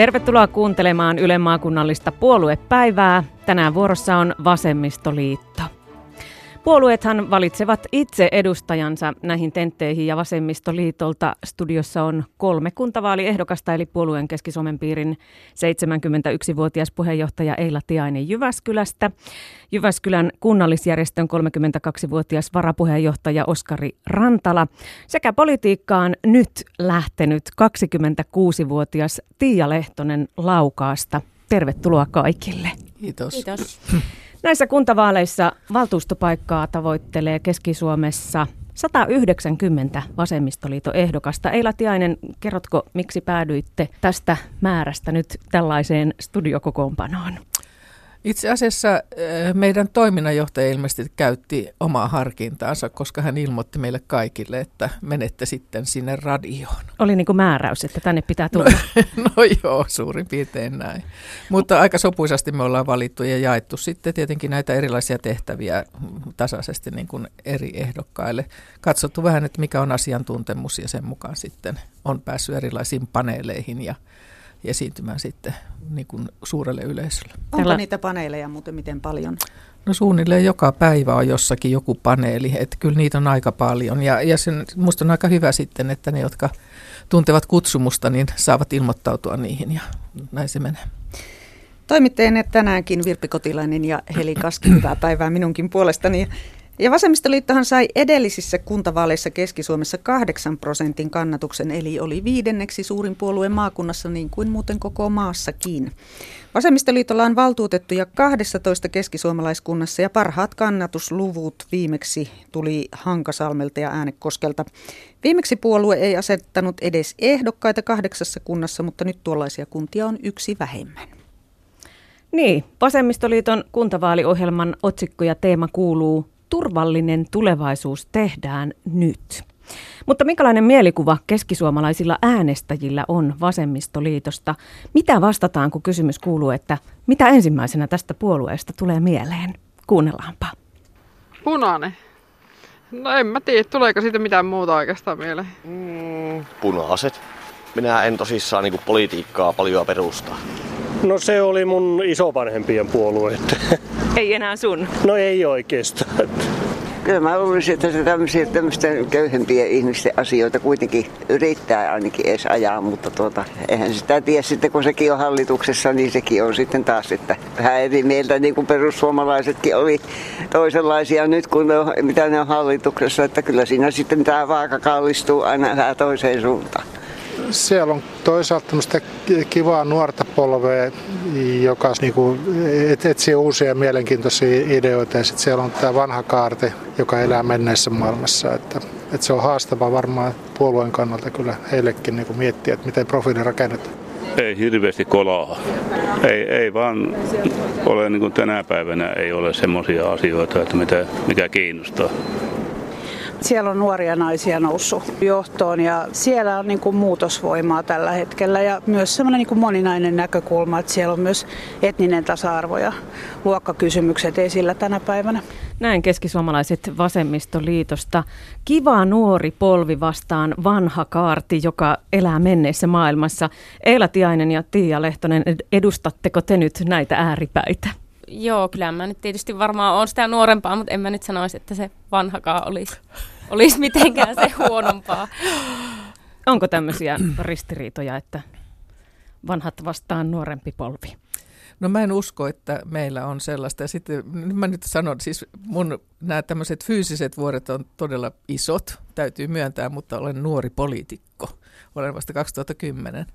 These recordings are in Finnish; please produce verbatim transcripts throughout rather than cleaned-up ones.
Tervetuloa kuuntelemaan Ylen maakunnallista puoluepäivää. Tänään vuorossa on Vasemmistoliitto. Puolueethan valitsevat itse edustajansa näihin tentteihin ja Vasemmistoliitolta studiossa on kolme kuntavaaliehdokasta eli puolueen Keski-Suomen piirin seitsemänkymmentäyksivuotias puheenjohtaja Eila Tiainen Jyväskylästä, Jyväskylän kunnallisjärjestön kolmekymmentäkaksivuotias varapuheenjohtaja Oskari Rantala sekä politiikkaan nyt lähtenyt kaksikymmentäkuusivuotias Tiia Lehtonen Laukaasta. Tervetuloa kaikille. Kiitos. Kiitos. Näissä kuntavaaleissa valtuustopaikkaa tavoittelee Keski-Suomessa sata yhdeksänkymmentä vasemmistoliiton ehdokasta. Eila Tiainen, kerrotko, miksi päädyitte tästä määrästä nyt tällaiseen studiokokoonpanoon? Itse asiassa meidän toiminnanjohtaja ilmeisesti käytti omaa harkintaansa, koska hän ilmoitti meille kaikille, että menette sitten sinne radioon. Oli niin kuin määräys, että tänne pitää tulla. No, no joo, suurin piirtein näin. Mutta aika sopuisasti me ollaan valittu ja jaettu sitten tietenkin näitä erilaisia tehtäviä tasaisesti niin kuin eri ehdokkaille. Katsottu vähän, että mikä on asiantuntemus ja sen mukaan sitten on päässyt erilaisiin paneeleihin ja esiintymään sitten niin kuin suurelle yleisölle. Onko niitä paneeleja muuten miten paljon? No suunnilleen joka päivä on jossakin joku paneeli, että kyllä niitä on aika paljon ja, ja sen, musta on aika hyvä sitten, että ne jotka tuntevat kutsumusta niin saavat ilmoittautua niihin ja näin se menee. Toimittajana tänäänkin Virpi Kotilainen ja Heli Kaski, hyvää päivää minunkin puolestani. Ja Vasemmistoliittohan sai edellisissä kuntavaaleissa Keski-Suomessa kahdeksan prosentin kannatuksen, eli oli viidenneksi suurin puolue maakunnassa niin kuin muuten koko maassakin. Vasemmistoliitolla on valtuutettuja kahdessatoista keskisuomalaiskunnassa ja parhaat kannatusluvut viimeksi tuli Hankasalmelta ja Äänekoskelta. Viimeksi puolue ei asettanut edes ehdokkaita kahdeksassa kunnassa, mutta nyt tuollaisia kuntia on yksi vähemmän. Niin, Vasemmistoliiton kuntavaaliohjelman otsikko ja teema kuuluu "Turvallinen tulevaisuus tehdään nyt". Mutta minkälainen mielikuva keskisuomalaisilla äänestäjillä on Vasemmistoliitosta? Mitä vastataan, kun kysymys kuuluu, että mitä ensimmäisenä tästä puolueesta tulee mieleen? Kuunnellaanpa. Punainen. No en mä tiedä, tuleeko siitä mitään muuta oikeastaan mieleen. Mm, punaiset. Minä en tosissaan niin kuin politiikkaa paljon perustaa. No se oli mun isovanhempien puolue. Ei enää sun? No ei oikeastaan. Kyllä mä luulisin, että se tämmöisiä, tämmöisten köyhempien ihmisten asioita kuitenkin yrittää ainakin edes ajaa, mutta tuota, eihän sitä tiedä sitten, kun sekin on hallituksessa, niin sekin on sitten taas, että vähän eri mieltä, niin kuin perussuomalaisetkin oli toisenlaisia nyt, kun ne on, mitä ne on hallituksessa, että kyllä siinä sitten tämä vaaka kallistuu aina vähän toiseen suuntaan. Siellä on toisaalta tämmöistä kivaa nuorta polvea, joka niinku etsii uusia mielenkiintoisia ideoita ja sitten siellä on tämä vanha kaarte, joka elää menneessä maailmassa. Että, että se on haastava varmaan puolueen kannalta kyllä heillekin niinku miettiä, että miten profiili rakennetaan. Ei hirveästi kolaa. Ei, ei vaan ole niin kuin tänä päivänä ei ole semmoisia asioita, että mitä, mikä kiinnostaa. Siellä on nuoria naisia noussut johtoon ja siellä on niin kuin muutosvoimaa tällä hetkellä ja myös semmoinen niin kuin moninainen näkökulma, että siellä on myös etninen tasa-arvo ja luokkakysymykset esillä tänä päivänä. Näin keskisuomalaiset Vasemmistoliitosta. Kiva nuori polvi vastaan vanha kaarti, joka elää menneessä maailmassa. Eila Tiainen ja Tiia Lehtonen, edustatteko te nyt näitä ääripäitä? Joo, kyllä mä nyt tietysti varmaan olen sitä nuorempaa, mutta en mä nyt sanoisi, että se vanhakaan olisi, olisi mitenkään se huonompaa. Onko tämmöisiä ristiriitoja, että vanhat vastaan nuorempi polvi? No mä en usko, että meillä on sellaista. Ja sitten mä nyt sanon, siis mun nämä tämmöiset fyysiset vuodet on todella isot, täytyy myöntää, mutta olen nuori poliitikko. Olen vasta kaksituhattakymmenen.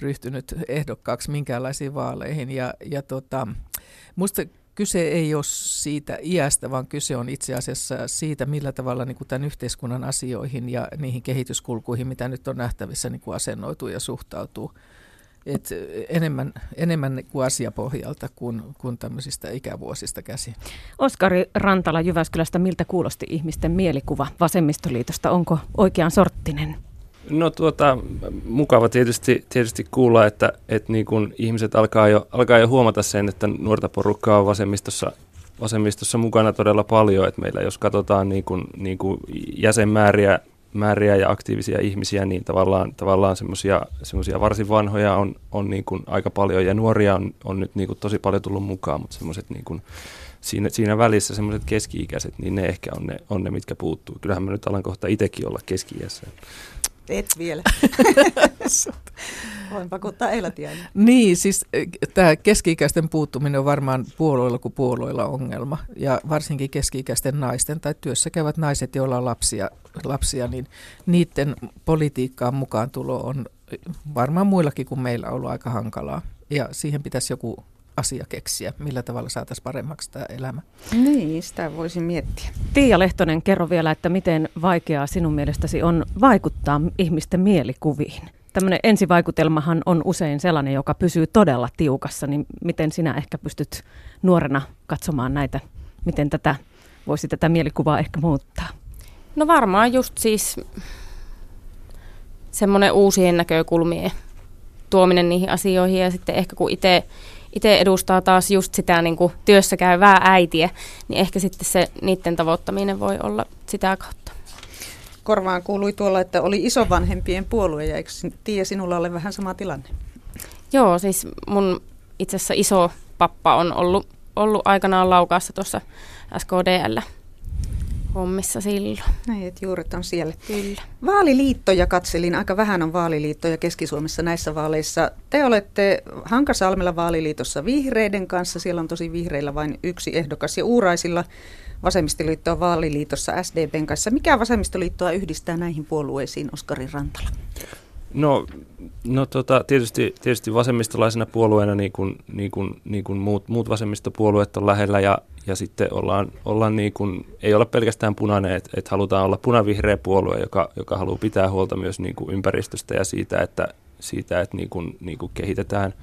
Ryhtynyt ehdokkaaksi minkäänlaisiin vaaleihin. Ja, ja tota, musta kyse ei ole siitä iästä, vaan kyse on itse asiassa siitä, millä tavalla niin kuin tämän yhteiskunnan asioihin ja niihin kehityskulkuihin, mitä nyt on nähtävissä, niin kuin asennoituu ja suhtautuu. Et enemmän, enemmän kuin asiapohjalta kuin, kuin tämmöisistä ikävuosista käsin. Oskari Rantala Jyväskylästä, miltä kuulosti ihmisten mielikuva Vasemmistoliitosta? Onko oikean sorttinen? No tuota, mukava tietysti, tietysti kuulla, että, että niin kun ihmiset alkaa jo, alkaa jo huomata sen, että nuorta porukkaa on vasemmistossa, vasemmistossa mukana todella paljon. Että meillä jos katsotaan niin kun, niin kun jäsenmääriä määriä ja aktiivisia ihmisiä, niin tavallaan, tavallaan semmoisia varsin vanhoja on, on niin kuin aika paljon ja nuoria on, on nyt niin kuin tosi paljon tullut mukaan, mutta semmoiset niin kuin siinä, siinä välissä semmoiset keski-ikäiset, niin ne ehkä on ne, on ne, mitkä puuttuu. Kyllähän mä nyt alan kohta itsekin olla keski-iässä. Et vielä. Voin pakottaa Eila Tiainen. Niin, siis tämä keski-ikäisten puuttuminen on varmaan puolueilla kuin puolueilla ongelma. Ja varsinkin keski-ikäisten naisten tai työssä käyvät naiset, joilla on lapsia, lapsia niin niiden politiikkaan mukaan tulo on varmaan muillakin kuin meillä ollut aika hankalaa. Ja siihen pitäisi joku asia keksiä, millä tavalla saataisiin paremmaksi tämä elämä. Niin, sitä voisin miettiä. Tiia Lehtonen, kerro vielä, että miten vaikeaa sinun mielestäsi on vaikuttaa ihmisten mielikuviin. Tämmöinen ensivaikutelmahan on usein sellainen, joka pysyy todella tiukassa, niin miten sinä ehkä pystyt nuorena katsomaan näitä, miten tätä, voisi tätä mielikuvaa ehkä muuttaa? No varmaan just siis semmoinen uusien näkökulmien tuominen niihin asioihin ja sitten ehkä kun itse Itse edustaa taas just sitä niin kuin työssä käyvää äitiä, niin ehkä sitten se niiden tavoittaminen voi olla sitä kautta. Korvaan kuului tuolla, että oli isovanhempien puolue, ja eikö Tiia sinulla ole vähän sama tilanne? Joo, siis mun itse asiassa iso pappa on ollut, ollut aikanaan Laukaassa tuossa S K D L hommissa silloin. Näin, että juuret on siellä. Kyllä. Vaaliliittoja katselin. Aika vähän on vaaliliittoja Keski-Suomessa näissä vaaleissa. Te olette Hankasalmella vaaliliitossa vihreiden kanssa. Siellä on tosi vihreillä vain yksi ehdokas. Ja Uuraisilla Vasemmistoliitto on vaaliliitossa S D P:n kanssa. Mikä Vasemmistoliittoa yhdistää näihin puolueisiin, Oskari Rantala? No, no tota, tietysti, tietysti vasemmistolaisena puolueena niin kuin, niin kuin, niin kuin muut, muut vasemmistopuolueet on lähellä ja, ja sitten ollaan, ollaan niin kuin, ei ole pelkästään punainen, että et halutaan olla punavihreä puolue, joka, joka haluaa pitää huolta myös niin kuin ympäristöstä ja siitä, että, siitä, että niin kuin, niin kuin kehitetään,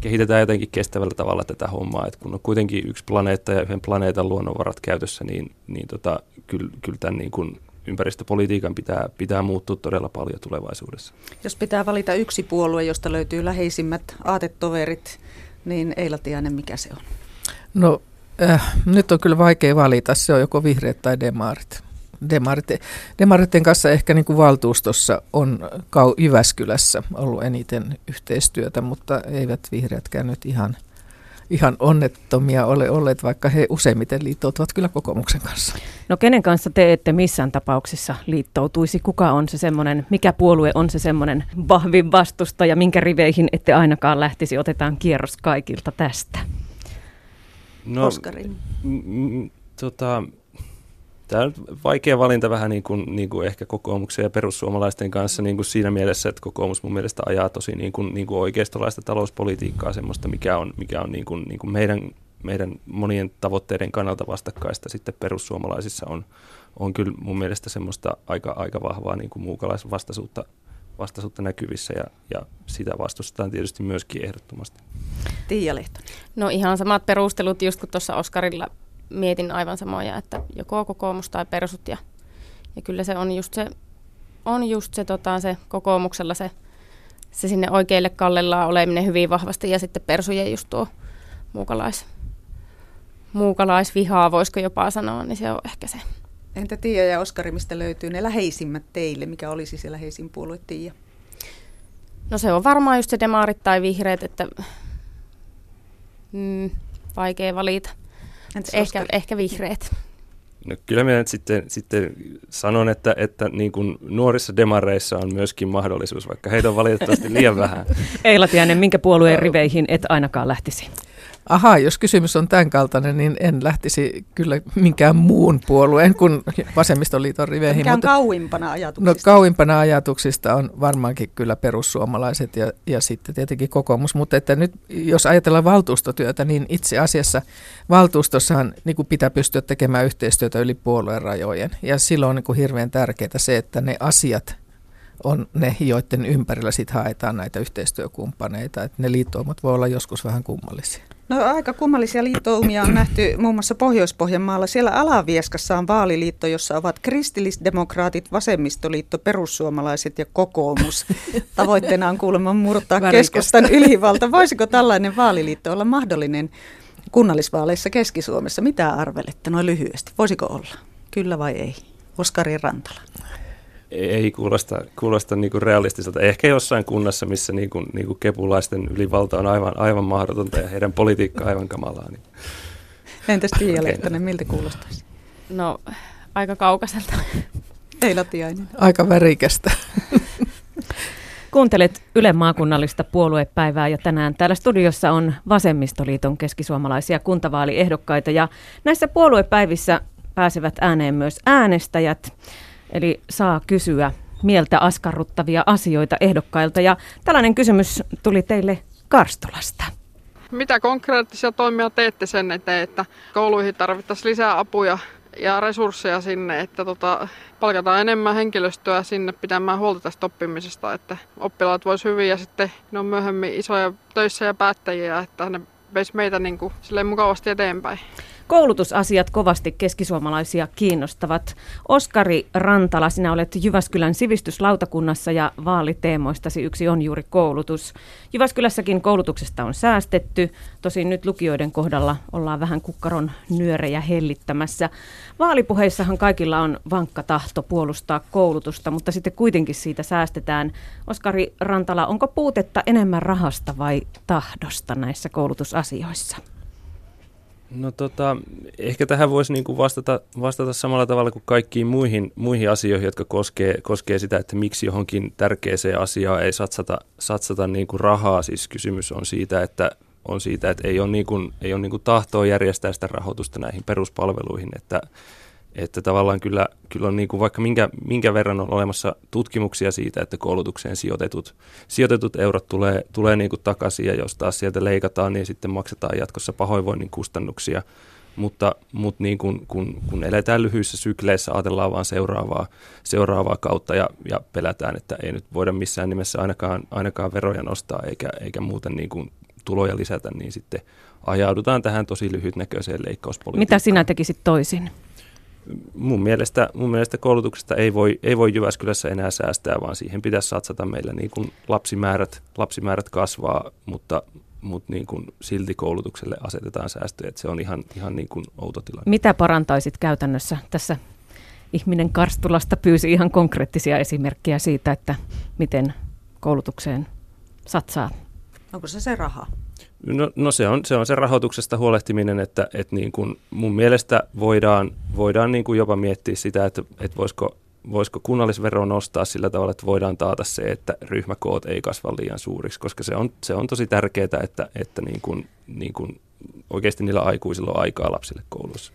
kehitetään jotenkin kestävällä tavalla tätä hommaa. Et kun on kuitenkin yksi planeetta ja yhden planeetan luonnonvarat käytössä, niin, niin tota, kyllä, kyllä tämän niin kuin ympäristöpolitiikan pitää, pitää muuttua todella paljon tulevaisuudessa. Jos pitää valita yksi puolue, josta löytyy läheisimmät aatetoverit, niin Eila Tiainen, mikä se on? No äh, nyt on kyllä vaikea valita. Se on joko vihreät tai demarit. Demarit, Demaritten kanssa ehkä niin kuin valtuustossa on Kau- Jyväskylässä ollut eniten yhteistyötä, mutta eivät vihreätkään nyt ihan... Ihan onnettomia ole olleet, vaikka he useimmiten liittoutuvat kyllä kokoomuksen kanssa. No kenen kanssa te ette missään tapauksessa liittoutuisi? Kuka on se semmoinen, mikä puolue on se semmoinen vahvin vastustaja, minkä riveihin ette ainakaan lähtisi? Otetaan kierros kaikilta tästä. No, Oskari. M- m- tota, tämä on vaikea valinta vähän niin kuin, niin kuin ehkä kokoomuksen ja perussuomalaisten kanssa niin kuin siinä mielessä, että kokoomus mun mielestä ajaa tosi niin kuin, niin kuin oikeistolaista talouspolitiikkaa, semmoista, mikä on, mikä on niin kuin, niin kuin meidän, meidän monien tavoitteiden kannalta vastakkaista. Sitten perussuomalaisissa on, on kyllä mun mielestä semmoista aika, aika vahvaa niin kuin muukalaisvastaisuutta vastaisuutta näkyvissä ja, ja sitä vastustetaan tietysti myöskin ehdottomasti. Tiia Lehtonen. No ihan samat perustelut just kuin tuossa Oskarilla. Mietin aivan samoja, että joko kokoomus tai persut ja, ja kyllä se on just se, on just se, tota, se kokoomuksella se, se sinne oikealle kallellaan oleminen hyvin vahvasti ja sitten persujen just tuo muukalais, muukalaisvihaa, voisiko jopa sanoa, niin se on ehkä se. Entä Tiia ja Oskari, mistä löytyy ne läheisimmät teille? Mikä olisi se läheisin puolue, Tiia? No se on varmaan just se demarit tai vihreät, että mm, vaikea valita. Ehkä, ehkä vihreät. No, kyllä minä nyt sitten, sitten sanon, että, että niin kuin nuorissa demareissa on myöskin mahdollisuus, vaikka heitä on valitettavasti liian vähän. Eila Tiainen, minkä puolueen riveihin et ainakaan lähtisi? Aha, jos kysymys on tämän kaltainen, niin en lähtisi kyllä minkään muun puolueen kuin Vasemmistoliiton riveihin. Mikä on mutta, kauimpana ajatuksista? No kauimpana ajatuksista on varmaankin kyllä perussuomalaiset ja, ja sitten tietenkin kokoomus. Mutta että nyt jos ajatellaan valtuustotyötä, niin itse asiassa valtuustossahan niin kuin pitää pystyä tekemään yhteistyötä yli puolueen rajojen. Ja silloin on niin kuin hirveän tärkeää se, että ne asiat on ne, joiden ympärillä sit haetaan näitä yhteistyökumppaneita. Että ne liittoumat voi olla joskus vähän kummallisia. No aika kummallisia liittoumia on nähty muun muassa Pohjois-Pohjanmaalla. Siellä Alavieskassa on vaaliliitto, jossa ovat kristillisdemokraatit, vasemmistoliitto, perussuomalaiset ja kokoomus. Tavoitteena on kuulemma murtaa keskustan ylivalta. Voisiko tällainen vaaliliitto olla mahdollinen kunnallisvaaleissa Keski-Suomessa? Mitä arvelette noin lyhyesti? Voisiko olla? Kyllä vai ei? Oskari Rantala. ei kuulosta, kuulosta niin kuin realistiselta. Ehkä jossain kunnassa, missä niin kuin, niin kuin kepulaisten ylivalta on aivan, aivan mahdotonta ja heidän politiikka aivan kamalaa. Niin. Entäs Tiia Lehtonen, miltä kuulostaisi? No, aika kaukaiselta. Eila Tiainen. Aika värikästä. Kuuntelet Ylen maakunnallista puoluepäivää ja tänään täällä studiossa on Vasemmistoliiton keskisuomalaisia kuntavaaliehdokkaita ja näissä puoluepäivissä pääsevät ääneen myös äänestäjät, eli saa kysyä mieltä askarruttavia asioita ehdokkailta ja tällainen kysymys tuli teille Karstulasta. Mitä konkreettisia toimia teette sen eteen, että kouluihin tarvittaisiin lisää apuja ja resursseja sinne, että tota, palkataan enemmän henkilöstöä sinne pitämään huolta tästä oppimisesta, että oppilaat vois hyvin ja sitten ne on myöhemmin isoja töissä ja päättäjiä, että ne veisi meitä niin kuin silleen mukavasti eteenpäin. Koulutusasiat kovasti keskisuomalaisia kiinnostavat. Oskari Rantala, sinä olet Jyväskylän sivistyslautakunnassa ja vaaliteemoistasi yksi on juuri koulutus. Jyväskylässäkin koulutuksesta on säästetty, tosin nyt lukijoiden kohdalla ollaan vähän kukkaron nyörejä hellittämässä. Vaalipuheissahan kaikilla on vankka tahto puolustaa koulutusta, mutta sitten kuitenkin siitä säästetään. Oskari Rantala, onko puutetta enemmän rahasta vai tahdosta näissä koulutusasioissa? No tota, ehkä tähän voisi niin kuin vastata, vastata samalla tavalla kuin kaikkiin muihin, muihin asioihin, jotka koskee, koskee sitä, että miksi johonkin tärkeäseen asiaan ei satsata, satsata niin kuin rahaa. Siis kysymys on siitä, että, on siitä, että ei ole, niin kuin, ei ole niin kuin tahtoa järjestää sitä rahoitusta näihin peruspalveluihin, että, että tavallaan kyllä, kyllä on niin kuin vaikka minkä, minkä verran on olemassa tutkimuksia siitä, että koulutukseen sijoitetut, sijoitetut eurot tulee, tulee niin kuin takaisin ja jos taas sieltä leikataan, niin sitten maksetaan jatkossa pahoinvoinnin kustannuksia. Mutta, mutta niin kuin, kun, kun eletään lyhyissä sykleissä, ajatellaan vaan seuraavaa, seuraavaa kautta ja, ja pelätään, että ei nyt voida missään nimessä ainakaan, ainakaan veroja nostaa eikä, eikä muuten niin kuin tuloja lisätä, niin sitten ajaudutaan tähän tosi lyhytnäköiseen leikkauspolitiikkaan. Mitä sinä tekisit toisin? Mun mielestä, mun mielestä koulutuksesta ei voi, ei voi Jyväskylässä enää säästää, vaan siihen pitäisi satsata. Meillä niin kuin lapsimäärät, lapsimäärät kasvaa, mutta, mutta niin kuin silti koulutukselle asetetaan säästöjä. Että se on ihan, ihan niin kuin outo tilanne. Mitä parantaisit käytännössä? Tässä ihminen Karstulasta pyysi ihan konkreettisia esimerkkejä siitä, että miten koulutukseen satsaa. Onko se se raha? No, no se on, se on se rahoituksesta huolehtiminen, että, että niin kuin mun mielestä voidaan, voidaan niin kuin jopa miettiä sitä, että, että voisiko, voisiko kunnallisveroa nostaa sillä tavalla, että voidaan taata se, että ryhmäkoot ei kasva liian suuriksi, koska se on, se on tosi tärkeää, että, että niin kuin, niin kuin oikeasti niillä aikuisilla on aikaa lapsille koulussa.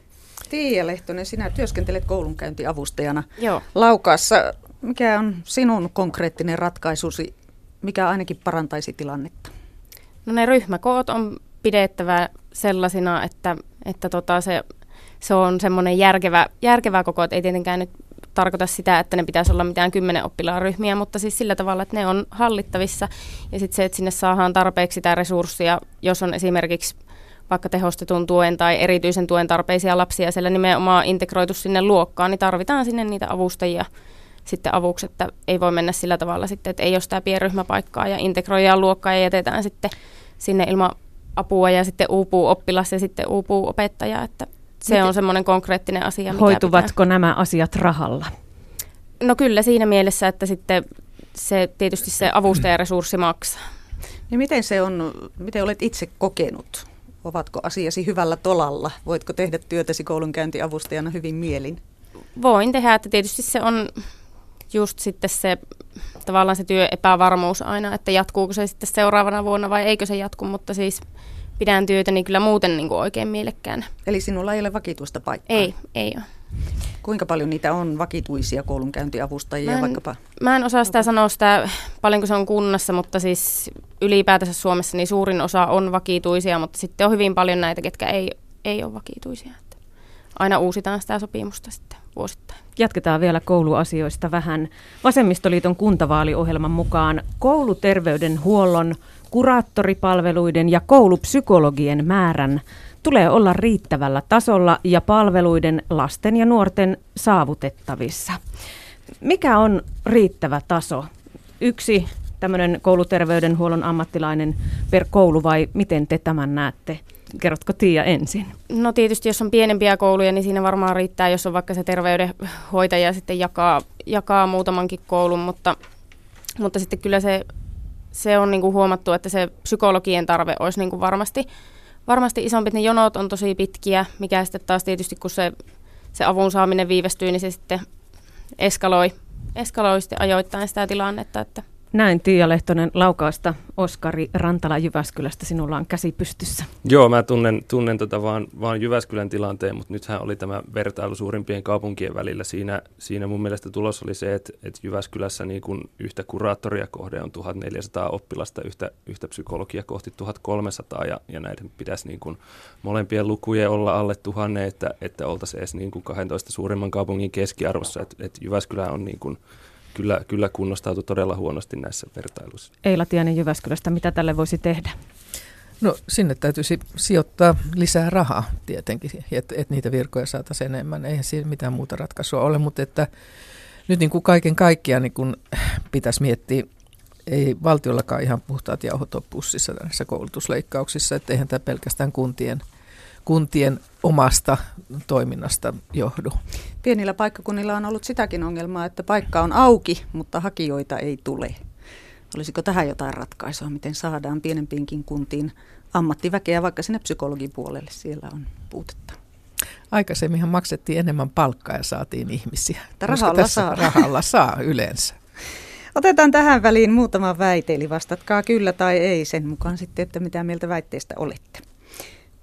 Tiia Lehtonen, sinä työskentelet koulunkäyntiavustajana. Joo. Laukaassa. Mikä on sinun konkreettinen ratkaisusi, mikä ainakin parantaisi tilannetta? No ne ryhmäkoot on pidettävä sellaisina, että, että tota se, se on semmoinen järkevä, järkevä koko, että ei tietenkään nyt tarkoita sitä, että ne pitäisi olla mitään kymmenen oppilaan ryhmiä, mutta siis sillä tavalla, että ne on hallittavissa ja sitten se, että sinne saadaan tarpeeksi sitä resurssia, jos on esimerkiksi vaikka tehostetun tuen tai erityisen tuen tarpeisia lapsia siellä nimenomaan integroitu sinne luokkaan, niin tarvitaan sinne niitä avustajia sitten avuksi, että ei voi mennä sillä tavalla sitten, että ei ole sitä pienryhmäpaikkaa ja integroidaan luokkaa ja jätetään sitten sinne ilman apua ja sitten uupuu oppilas ja sitten uupuu opettaja, että se miten on semmoinen konkreettinen asia. Hoituvatko nämä asiat rahalla? No kyllä siinä mielessä, että sitten se tietysti se avustajaresurssi maksaa. Niin miten se on, miten olet itse kokenut? Ovatko asiasi hyvällä tolalla? Voitko tehdä työtäsi koulunkäyntiavustajana hyvin mielin? Voin tehdä, että tietysti se on just sitten se tavallaan se työepävarmuus aina, että jatkuuko se sitten seuraavana vuonna vai eikö se jatku, mutta siis pidän työtä niin kyllä muuten niin kuin oikein mielekkäänä. Eli sinulla ei ole vakituista paikkaa? Ei, ei ole. Kuinka paljon niitä on vakituisia koulunkäyntiavustajia mä en, vaikkapa? Mä en osaa sitä sanoa sitä, paljonko se on kunnassa, mutta siis ylipäätänsä Suomessa niin suurin osa on vakituisia, mutta sitten on hyvin paljon näitä, ketkä ei, ei ole vakituisia. Aina uusitaan sitä sopimusta sitten vuosittain. Jatketaan vielä kouluasioista vähän. Vasemmistoliiton kuntavaaliohjelman mukaan kouluterveydenhuollon, kuraattoripalveluiden ja koulupsykologien määrän tulee olla riittävällä tasolla ja palveluiden lasten ja nuorten saavutettavissa. Mikä on riittävä taso? Yksi tämmöinen kouluterveydenhuollon ammattilainen per koulu vai miten te tämän näette? Kerrotko Tiia ensin? No tietysti, jos on pienempiä kouluja, niin siinä varmaan riittää, jos on vaikka se terveydenhoitaja sitten jakaa, jakaa muutamankin koulun, mutta, mutta sitten kyllä se, se on niin kuin huomattu, että se psykologien tarve olisi niin kuin varmasti, varmasti isompi. Ne jonot on tosi pitkiä, mikä sitten taas tietysti, kun se, se avun saaminen viivästyy, niin se sitten eskaloi, eskaloi sitten ajoittain sitä tilannetta, että näin. Tiia Lehtonen Laukaasta, Oskari Rantala Jyväskylästä, sinulla on käsi pystyssä. Joo, mä tunnen, tunnen tota vaan, vaan Jyväskylän tilanteen, mutta nythän oli tämä vertailu suurimpien kaupunkien välillä. Siinä, siinä mun mielestä tulos oli se, että, että Jyväskylässä niin kun yhtä kuraattoria kohde on tuhatneljäsataa oppilasta, yhtä, yhtä psykologia kohti tuhatkolmesataa, ja, ja näiden pitäisi niin kun molempien lukujen olla alle tuhannen, että, että oltaisiin edes niin kun kaksitoista suurimman kaupungin keskiarvossa, että, että Jyväskylä on niin kun Kyllä, kyllä kunnostautui todella huonosti näissä vertailuissa. Eila Tiainen Jyväskylästä, mitä tälle voisi tehdä? No sinne täytyisi sijoittaa lisää rahaa tietenkin, että et niitä virkoja saataisiin enemmän. Eihän siinä mitään muuta ratkaisua ole, mutta että nyt niin kuin kaiken kaikkiaan niin kuin pitäisi miettiä, ei valtiollakaan ihan puhtaat jauhot ole pussissa näissä koulutusleikkauksissa, että eihän tämä pelkästään kuntien... kuntien omasta toiminnasta johdu. Pienillä paikkakunnilla on ollut sitäkin ongelmaa, että paikka on auki, mutta hakijoita ei tule. Olisiko tähän jotain ratkaisua, miten saadaan pienempiinkin kuntiin ammattiväkeä, vaikka sinne psykologin puolelle siellä on puutetta? Aikaisemminhan maksettiin enemmän palkkaa ja saatiin ihmisiä. Rahalla saa. rahalla saa yleensä. Otetaan tähän väliin muutama väite, eli vastatkaa kyllä tai ei sen mukaan sitten, että mitä mieltä väitteestä olette.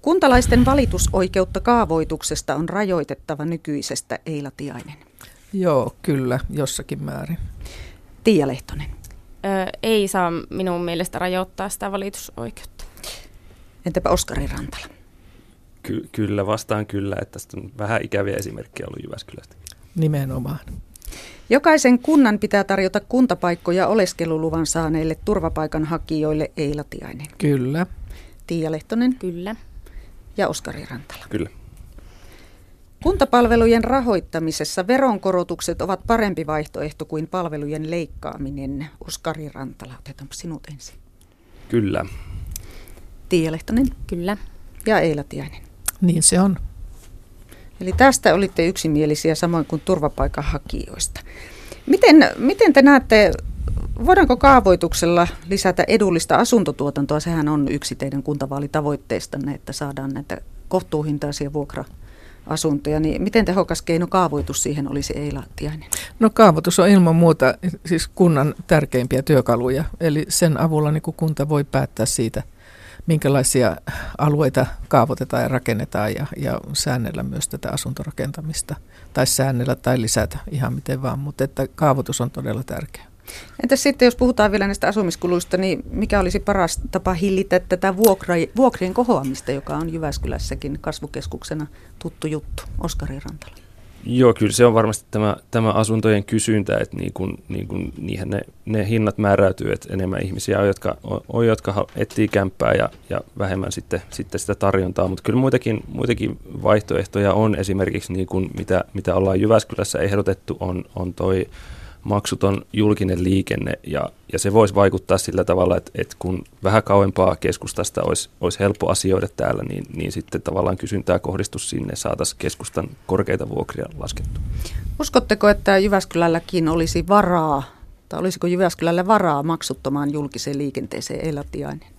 Kuntalaisten valitusoikeutta kaavoituksesta on rajoitettava nykyisestä, Eila Tiainen. Joo, kyllä, jossakin määrin. Tiia Lehtonen. Ö, ei saa minun mielestä rajoittaa sitä valitusoikeutta. Entäpä Oskari Rantala? Ky- kyllä, vastaan kyllä, että tästä on vähän ikäviä esimerkkejä ollut Jyväskylästä. Nimenomaan. Jokaisen kunnan pitää tarjota kuntapaikkoja oleskeluluvan saaneille turvapaikanhakijoille, Eila Tiainen. Kyllä. Tiia Lehtonen. Kyllä. Ja Oskari Rantala. Kyllä. Kuntapalvelujen rahoittamisessa veronkorotukset ovat parempi vaihtoehto kuin palvelujen leikkaaminen. Oskari Rantala, otetaanpa sinut ensin. Kyllä. Tiia Lehtonen. Kyllä. Ja Eila Tiainen. Niin se on. Eli tästä olitte yksimielisiä, samoin kuin turvapaikanhakijoista. Miten, miten te näette... Voidaanko kaavoituksella lisätä edullista asuntotuotantoa? Sehän on yksi teidän kuntavaalitavoitteistanne, että saadaan näitä kohtuuhintaisia vuokra-asuntoja. Niin miten tehokas keino kaavoitus siihen olisi, Eila Tiainen? No kaavoitus on ilman muuta siis kunnan tärkeimpiä työkaluja. Eli sen avulla niin kunta voi päättää siitä, minkälaisia alueita kaavoitetaan ja rakennetaan, ja, ja säännellä myös tätä asuntorakentamista. Tai säännellä tai lisätä ihan miten vaan, mutta että kaavoitus on todella tärkeä. Entäs sitten, jos puhutaan vielä näistä asumiskuluista, niin mikä olisi paras tapa hillitä tätä vuokra, vuokrien kohoamista, joka on Jyväskylässäkin kasvukeskuksena tuttu juttu? Oskari Rantala. Joo, kyllä se on varmasti tämä, tämä asuntojen kysyntä, että niin kun, niin kun, niihin ne, ne hinnat määräytyy, että enemmän ihmisiä on, jotka, on, jotka etsii kämppää ja, ja vähemmän sitten, sitten sitä tarjontaa, mutta kyllä muitakin, muitakin vaihtoehtoja on, esimerkiksi niin kun mitä, mitä ollaan Jyväskylässä ehdotettu, on, on toi maksuton julkinen liikenne, ja, ja se voisi vaikuttaa sillä tavalla, että, että kun vähän kauempaa keskustasta olisi, olisi helppo asioida täällä, niin, niin sitten tavallaan kysyntää kohdistus sinne, saataisiin keskustan korkeita vuokria laskettua. Uskotteko, että Jyväskylälläkin olisi varaa, tai olisiko Jyväskylällä varaa maksuttomaan julkiseen liikenteeseen, Eila Tiainen?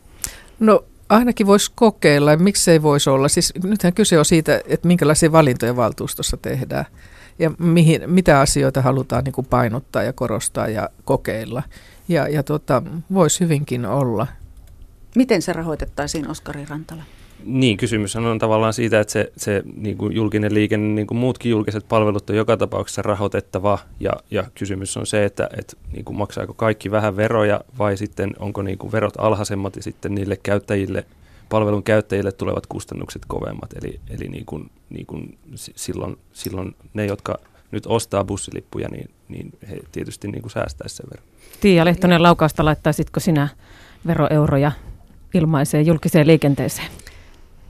No ainakin voisi kokeilla, miksei voisi olla. Siis nythän kyse on siitä, että minkälaisia valintoja valtuustossa tehdään. Ja mihin, mitä asioita halutaan niin kuin painottaa ja korostaa ja kokeilla. Ja, ja tuota, voisi hyvinkin olla. Miten se rahoitettaisiin, Oskari Rantala? Niin, kysymyshän on tavallaan siitä, että se, se niin kuin julkinen liikenne, niin kuin muutkin julkiset palvelut, on joka tapauksessa rahoitettava. Ja, ja kysymys on se, että, että niin kuin maksaako kaikki vähän veroja vai sitten onko niin kuin verot alhaisemmat ja sitten niille käyttäjille, palvelun käyttäjille tulevat kustannukset kovemmat, eli, eli niin kuin, niin kuin silloin, silloin ne, jotka nyt ostaa bussilippuja, niin, niin he tietysti niin kuin säästäisi sen verran. Tiia Lehtonen Laukaasta, laittaisitko sinä veroeuroja ilmaiseen julkiseen liikenteeseen?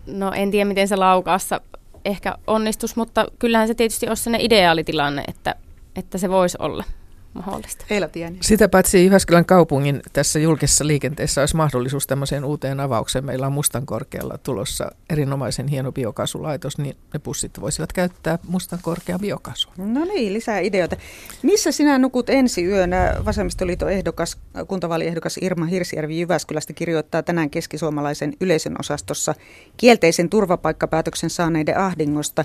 No en tiedä, miten se Laukaassa ehkä onnistus, mutta kyllähän se tietysti olisi sellainen ideaalitilanne, että, että se voisi olla. mahdollista. Eila Tiainen. Sitä paitsi Jyväskylän kaupungin tässä julkisessa liikenteessä olisi mahdollisuus tämmöiseen uuteen avaukseen. Meillä on Mustankorkealla tulossa erinomaisen hieno biokaasulaitos, niin ne pussit voisivat käyttää Mustankorkea biokaasua. No niin, lisää ideoita. Missä sinä nukut ensi yönä? Vasemmistoliiton ehdokas, kuntavaaliehdokas Irma Hirsjärvi Jyväskylästä kirjoittaa tänään Keski-Suomalaisen Yleisön osastossa kielteisen turvapaikkapäätöksen saaneiden ahdingosta.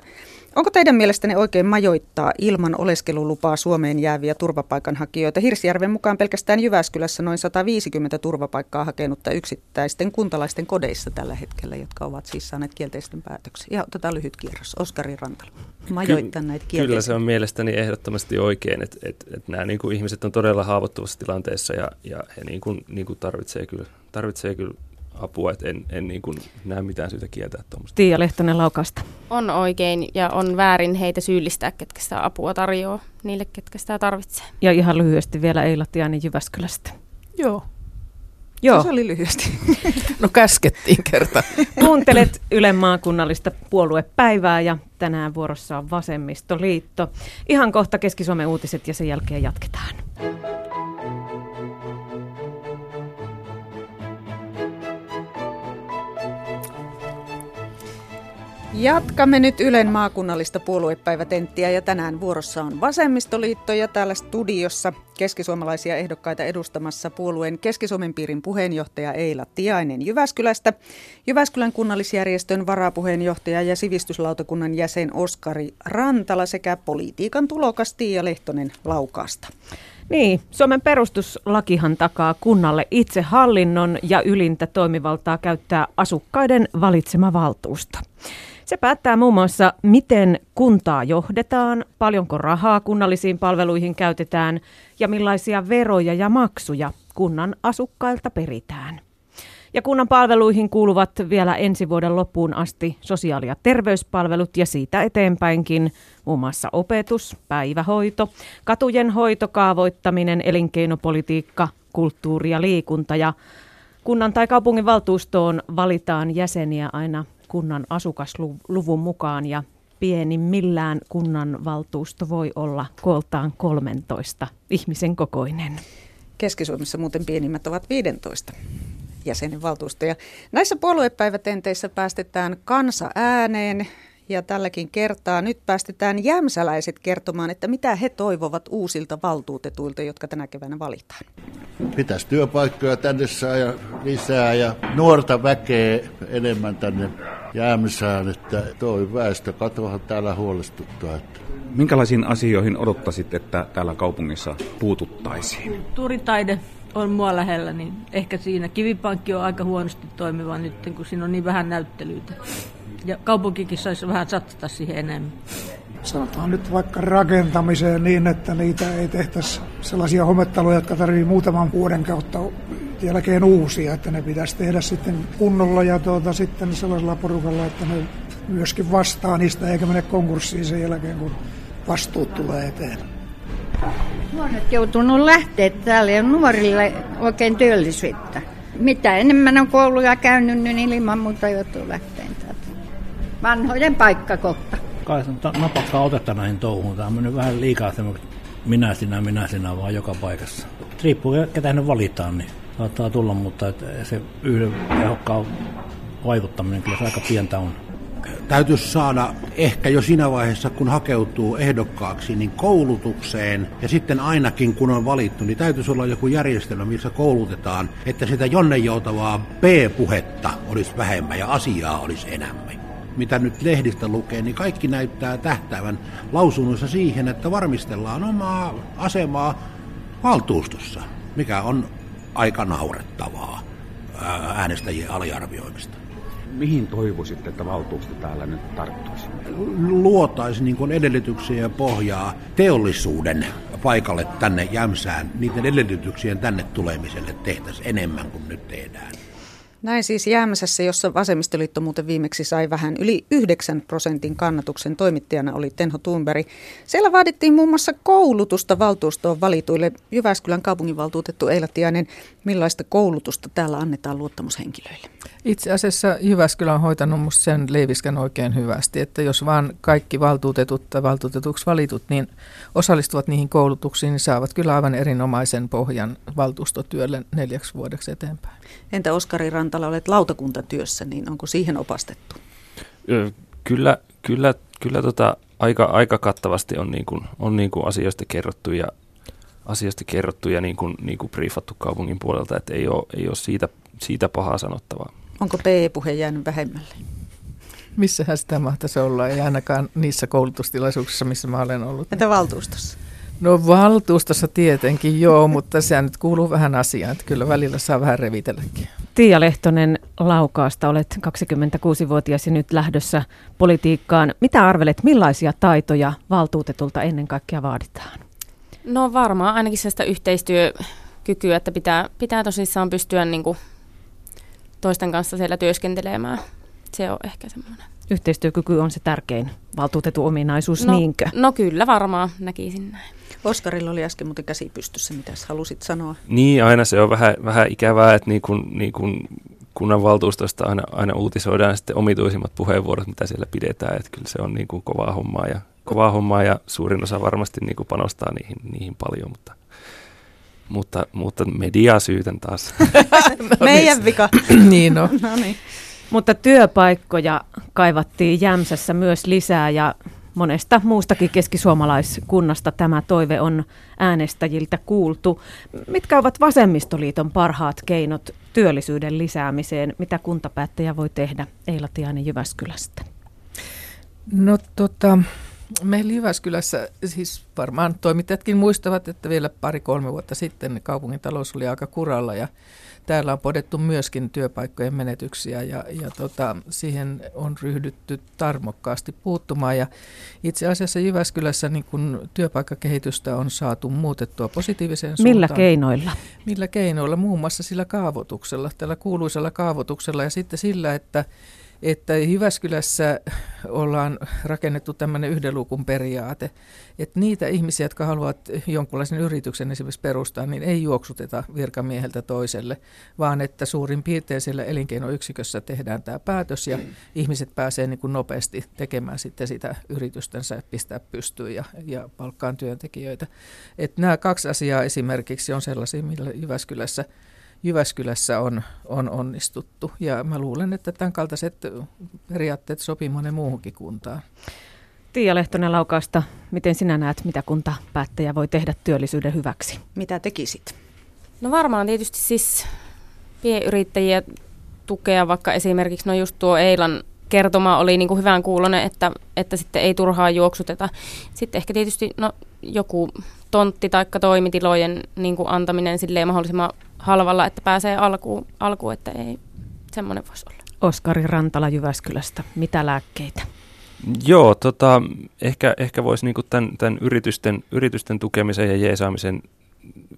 Onko teidän mielestänne oikein majoittaa ilman oleskelulupaa Suomeen jääviä turvapaikanhakijoita? Hirsjärven mukaan pelkästään Jyväskylässä noin sata viisikymmentä turvapaikkaa hakenutta yksittäisten kuntalaisten kodeissa tällä hetkellä, jotka ovat siis saaneet kielteisten päätöksen. Ja otetaan lyhyt kierros. Oskari Rantala, majoittaa Ky- näitä kielteisiä. Kyllä se on mielestäni ehdottomasti oikein, että et, et nämä niinku ihmiset on todella haavoittuvassa tilanteessa ja, ja he niinku, niinku tarvitsee kyllä, tarvitsee kyllä apua, että en, en niin kuin näe mitään syytä kieltää tuommoista. Tiia Lehtonen Laukaasta. On oikein ja on väärin heitä syyllistää, ketkä sitä apua tarjoaa niille, ketkä sitä tarvitsee. Ja ihan lyhyesti vielä Eila Tiainen Jyväskylästä. Joo. Joo. Se oli lyhyesti. No käskettiin kerta. Kuuntelet Ylen maakunnallista puoluepäivää ja tänään vuorossa on Vasemmistoliitto. Ihan kohta Keski-Suomen uutiset ja sen jälkeen jatketaan. Jatkamme nyt Ylen maakunnallista puoluepäivätenttiä ja tänään vuorossa on Vasemmistoliitto ja täällä studiossa keskisuomalaisia ehdokkaita edustamassa puolueen Keski-Suomen piirin puheenjohtaja Eila Tiainen Jyväskylästä, Jyväskylän kunnallisjärjestön varapuheenjohtaja ja sivistyslautakunnan jäsen Oskari Rantala sekä politiikan tulokas Tiia Lehtonen Laukaasta. Niin, Suomen perustuslakihan takaa kunnalle itsehallinnon ja ylintä toimivaltaa käyttää asukkaiden valitsema valtuusto. Se päättää muun muassa, miten kuntaa johdetaan, paljonko rahaa kunnallisiin palveluihin käytetään ja millaisia veroja ja maksuja kunnan asukkailta peritään. Ja kunnan palveluihin kuuluvat vielä ensi vuoden loppuun asti sosiaali- ja terveyspalvelut ja siitä eteenpäinkin muun muassa opetus, päivähoito, katujen hoito, kaavoittaminen, elinkeinopolitiikka, kulttuuri ja liikunta. Ja kunnan tai kaupungin valtuustoon valitaan jäseniä aina kunnan asukasluvun mukaan ja pienimmillään kunnan valtuusto voi olla kooltaan kolmetoista ihmisen kokoinen. Keski-Suomessa muuten pienimmät ovat viisitoista. Jäsenen valtuustoja. Näissä puoluepäivätenteissä päästetään kansa ääneen ja tälläkin kertaa nyt päästetään jämsäläiset kertomaan, että mitä he toivovat uusilta valtuutetuilta, jotka tänä keväänä valitaan. Pitäisi työpaikkoja tänne saada lisää ja nuorta väkeä enemmän tänne Jämsään, että toi väestökatohan täällä huolestuttaa. Että. Minkälaisiin asioihin odottaisit, että täällä kaupungissa puututtaisiin? Kulttuuritaide on mua lähellä, niin ehkä siinä. Kivipankki on aika huonosti toimiva nyt, kun siinä on niin vähän näyttelyitä. Ja kaupunkikin saisi vähän satsata siihen enemmän. Sanotaan nyt vaikka rakentamiseen niin, että niitä ei tehtäisi sellaisia homettaloja, jotka tarvitsee muutaman vuoden kautta jälkeen uusia, että ne pitäisi tehdä sitten kunnolla ja tuota, sitten sellaisella porukalla, että ne myöskin vastaa niistä eikä mene konkurssiin sen jälkeen, kun vastuut tulee eteen. Nuoret joutunut lähteä täällä ja nuorille oikein työllisyyttä. Mitä enemmän on kouluja käynyt, niin ilman muuta joutuu lähteen täältä. Vanhojen paikkakohta. Kai se on napakkaa otetta näihin touhuun. Tämä on mennyt vähän liikaa semmoinen minä sinä, minä sinä vaan joka paikassa. Riippuu ketä ne valitaan, niin saattaa tulla, mutta se yhden tehokkaan vaikuttaminen kyllä se aika pientä on. Täytyisi saada ehkä jo siinä vaiheessa, kun hakeutuu ehdokkaaksi, niin koulutukseen ja sitten ainakin kun on valittu, niin täytyisi olla joku järjestelmä, missä koulutetaan, että sitä jonnejoutavaa B-puhetta olisi vähemmän ja asiaa olisi enemmän. Mitä nyt lehdistä lukee, niin kaikki näyttää tähtäävän lausunnoissa siihen, että varmistellaan omaa asemaa valtuustossa, mikä on aika naurettavaa äänestäjien aliarvioimista. Mihin toivoisitte, että valtuusto täällä nyt tarttuisi? Luotaisi niin kuin edellytyksiä ja pohjaa teollisuuden paikalle tänne Jämsään. Niiden edellytyksien tänne tulemiselle tehtäisiin enemmän kuin nyt tehdään. Näin siis Jäämäsässä, jossa Vasemmistoliitto muuten viimeksi sai vähän yli yhdeksän prosentin kannatuksen, toimittajana oli Tenho Thunberg. Siellä vaadittiin muun muassa koulutusta valtuustoon valituille. Jyväskylän kaupunginvaltuutettu Eila Tiainen, millaista koulutusta täällä annetaan luottamushenkilöille? Itse asiassa Jyväskylä on hoitanut musta sen leiviskän oikein hyvästi, että jos vaan kaikki valtuutetut tai valtuutetuksi valitut niin osallistuvat niihin koulutuksiin, niin saavat kyllä aivan erinomaisen pohjan valtuustotyölle neljäksi vuodeksi eteenpäin. Entä Oskari Rantala? Olet lautakuntatyössä, niin onko siihen opastettu? Kyllä, kyllä, kyllä tota, aika, aika kattavasti on, niin kuin, on niin kuin asioista kerrottu ja, asioista kerrottu ja niin kuin, niin kuin briefattu kaupungin puolelta, että ei ole, ei ole siitä, siitä pahaa sanottavaa. Onko P E-puhe jäänyt vähemmälle? Missähän sitä mahtaisi olla, ei ainakaan niissä koulutustilaisuuksissa, missä mä olen ollut. Entä valtuustossa? No valtuustossa tietenkin joo, mutta se nyt kuuluu vähän asiaan, että kyllä välillä saa vähän revitelläkin. Tiia Lehtonen Laukaasta, olet kaksikymmentäkuusivuotias ja nyt lähdössä politiikkaan. Mitä arvelet, millaisia taitoja valtuutetulta ennen kaikkea vaaditaan? No varmaan ainakin sitä yhteistyökykyä, että pitää, pitää tosissaan pystyä niin kuin toisten kanssa siellä työskentelemään. Se on ehkä semmoinen. Yhteistyökyky on se tärkein valtuutetun ominaisuus, no, niinkö? No kyllä, varmaan näkisin näin. Oskarilla oli äsken muuten käsi pystyssä, mitä halusit sanoa? Niin, aina se on vähän, vähän ikävää, että niin kun, niin kun kunnanvaltuustosta aina, aina uutisoidaan sitten omituisimmat puheenvuorot, mitä siellä pidetään. Että kyllä se on niin kun kovaa hommaa ja, kovaa hommaa ja suurin osa varmasti niin kun panostaa niihin, niihin paljon, mutta... Mutta, mutta mediaa syytän taas. No, meidän niin. Vika. Niin no. No niin. Mutta työpaikkoja kaivattiin Jämsässä myös lisää ja monesta muustakin keskisuomalaiskunnasta tämä toive on äänestäjiltä kuultu. Mitkä ovat Vasemmistoliiton parhaat keinot työllisyyden lisäämiseen? Mitä kuntapäättäjä voi tehdä? Eila Tiainen Jyväskylästä. No tota... Meillä Jyväskylässä, siis varmaan toimittajatkin muistavat, että vielä pari-kolme vuotta sitten kaupungin talous oli aika kuralla ja täällä on podettu myöskin työpaikkojen menetyksiä ja, ja tota, siihen on ryhdytty tarmokkaasti puuttumaan ja itse asiassa Jyväskylässä niin kun työpaikkakehitystä on saatu muutettua positiiviseen suuntaan. Millä keinoilla? Millä keinoilla? Muun muassa sillä kaavoituksella, tällä kuuluisella kaavoituksella ja sitten sillä, että että Jyväskylässä ollaan rakennettu tämmöinen yhden luukun periaate, että niitä ihmisiä, jotka haluavat jonkunlaisen yrityksen esimerkiksi perustaa, niin ei juoksuteta virkamieheltä toiselle, vaan että suurin piirtein siellä elinkeinoyksikössä tehdään tämä päätös ja mm. ihmiset pääsee niin kuin nopeasti tekemään sitten sitä yritystänsä, pistää pystyyn ja, ja palkkaan työntekijöitä. Että nämä kaksi asiaa esimerkiksi on sellaisia, millä Jyväskylässä Jyväskylässä on, on onnistuttu ja mä luulen, että tämän kaltaiset periaatteet sopii monen muuhunkin kuntaan. Tiia Lehtonen Laukaasta, miten sinä näet, mitä kuntapäättäjä voi tehdä työllisyyden hyväksi? Mitä tekisit? No varmaan tietysti siis pienyrittäjiä tukea, vaikka esimerkiksi no just tuo Eilan kertoma oli niin kuin hyvän kuuloinen, että, että sitten ei turhaan juoksuteta. Sitten ehkä tietysti no, joku tontti tai toimitilojen niin kuin antaminen silleen mahdollisimman halvalla, että pääsee alkuun, alkuun, että ei semmoinen voisi olla. Oskari Rantala Jyväskylästä, mitä lääkkeitä? Joo, tota, ehkä, ehkä voisi niinku tämän, tämän yritysten, yritysten tukemisen ja jeesaamisen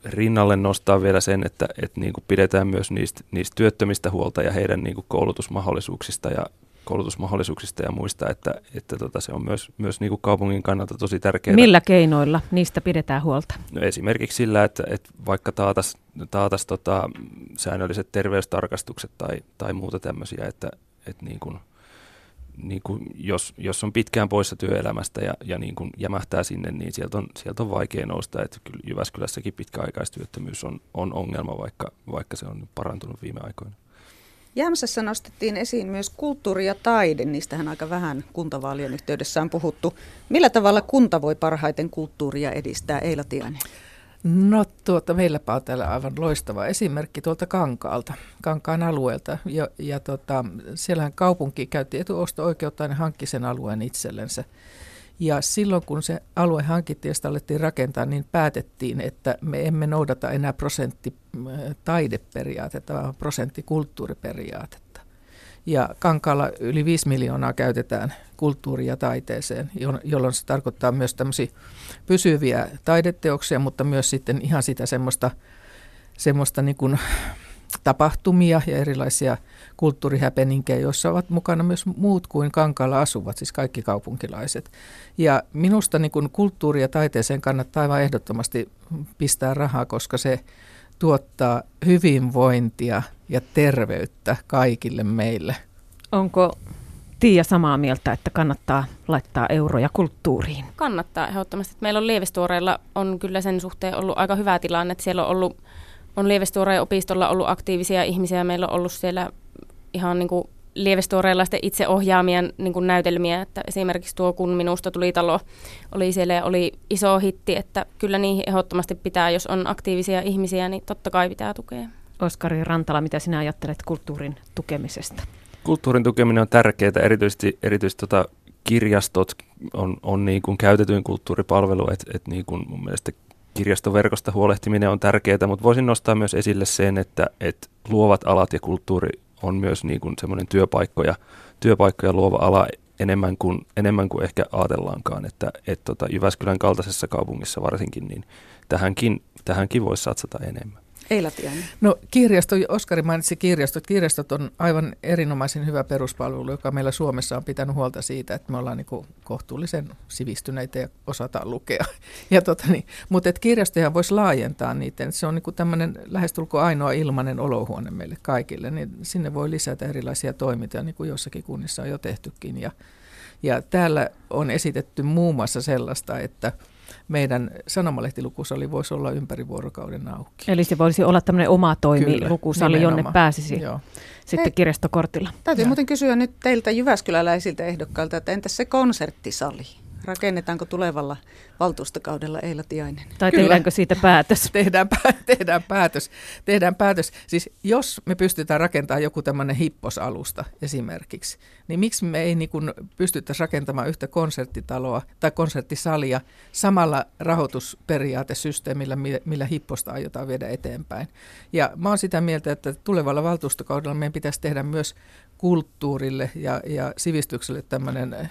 rinnalle nostaa vielä sen, että et niinku pidetään myös niistä, niistä työttömistä huolta ja heidän niinku koulutusmahdollisuuksista ja koulutusmahdollisuuksista ja muista, että, että tota, se on myös, myös niin kuin kaupungin kannalta tosi tärkeää. Millä keinoilla niistä pidetään huolta? No esimerkiksi sillä, että, että vaikka taatas, taatas tota, säännölliset terveystarkastukset tai, tai muuta tämmöisiä, että, että niin kuin, niin kuin jos, jos on pitkään poissa työelämästä ja, ja niin kuin jämähtää sinne, niin sieltä on, sieltä on vaikea nousta. Että kyllä Jyväskylässäkin pitkäaikaistyöttömyys on, on ongelma, vaikka, vaikka se on parantunut viime aikoina. Jämsässä nostettiin esiin myös kulttuuri ja taide, niistähän aika vähän kuntavaalien yhteydessä on puhuttu. Millä tavalla kunta voi parhaiten kulttuuria edistää, Eila Tiainen? No tuota, meilläpä on täällä aivan loistava esimerkki tuolta Kankaalta, Kankaan alueelta. Ja, ja tota, siellähän kaupunki käytti etuosto-oikeutta ja hankki sen alueen itsellensä. Ja silloin, kun se alue hankittiin ja sitä alettiin rakentaa, niin päätettiin, että me emme noudata enää prosenttitaideperiaatetta, vaan prosenttikulttuuriperiaatetta. Ja Kankaalla yli viisi miljoonaa käytetään kulttuuria taiteeseen, jolloin se tarkoittaa myös tämmöisiä pysyviä taideteoksia, mutta myös sitten ihan sitä semmoista, semmoista niin kuin tapahtumia ja erilaisia kulttuurihäpeninkejä, joissa ovat mukana myös muut kuin Kankaalla asuvat, siis kaikki kaupunkilaiset. Ja minusta niin kuin kulttuuri ja taiteeseen kannattaa aivan ehdottomasti pistää rahaa, koska se tuottaa hyvinvointia ja terveyttä kaikille meille. Onko Tiia samaa mieltä, että kannattaa laittaa euroja kulttuuriin? Kannattaa ehdottomasti. Meillä on Lievestuoreilla on kyllä sen suhteen ollut aika hyvä tilanne, että siellä on ollut on Lievestuoreen opistolla ollut aktiivisia ihmisiä. Meillä on ollut siellä ihan niin kuin lievestuoreilaisten itse ohjaamien niin kuin näytelmiä, että esimerkiksi tuo Kun minusta tuli talo oli siellä ja oli iso hitti, että kyllä niihin ehdottomasti pitää, jos on aktiivisia ihmisiä, niin totta kai pitää tukea. Oskari Rantala, mitä sinä ajattelet kulttuurin tukemisesta? Kulttuurin tukeminen on tärkeää, erityisesti, erityisesti tota kirjastot on, on niin kuin käytetyin kulttuuripalvelu, että et niin kuin mun mielestä kirjastoverkosta huolehtiminen on tärkeää, mutta voisin nostaa myös esille sen, että et luovat alat ja kulttuuri on myös niin kuin semmoinen työpaikkoja, työpaikkoja luova ala enemmän kuin, enemmän kuin ehkä ajatellaankaan, että et tota Jyväskylän kaltaisessa kaupungissa varsinkin, niin tähänkin, tähänkin voisi satsata enemmän. Eila Tiainen. No kirjasto, Oskari mainitsi kirjastot. Kirjastot on aivan erinomaisen hyvä peruspalvelu, joka meillä Suomessa on pitänyt huolta siitä, että me ollaan niin kohtuullisen sivistyneitä ja osataan lukea. Ja tota niin, mutta et kirjastoja voisi laajentaa niitä. Se on niin tämmöinen lähestulkoon ainoa ilmainen olohuone meille kaikille. Niin sinne voi lisätä erilaisia toimintoja, niin kuin jossakin kunnissa on jo tehtykin. Ja, ja täällä on esitetty muun muassa sellaista, että meidän sanomalehtilukusali voisi olla ympäri vuorokauden auki. Eli se voisi olla tämmöinen oma toimilukusali, nimenomaan, jonne pääsisi Joo. sitten Hei, kirjastokortilla. Täytyy ja. muuten kysyä nyt teiltä jyväskyläläisiltä ehdokkailta, että entäs se konserttisali? Rakennetaanko tulevalla valtuustokaudella, Eila Tiainen? Tai Kyllä. tehdäänkö siitä päätös? Tehdään, pä- tehdään päätös. Tehdään päätös. Siis jos me pystytään rakentamaan joku tämmöinen hipposalusta esimerkiksi, niin miksi me ei niin kun pystyttäisi rakentamaan yhtä konserttitaloa tai konserttisalia samalla rahoitusperiaatesysteemillä, millä hipposta aiotaan viedä eteenpäin. Ja mä oon sitä mieltä, että tulevalla valtuustokaudella meidän pitäisi tehdä myös kulttuurille ja, ja sivistykselle tämmöinen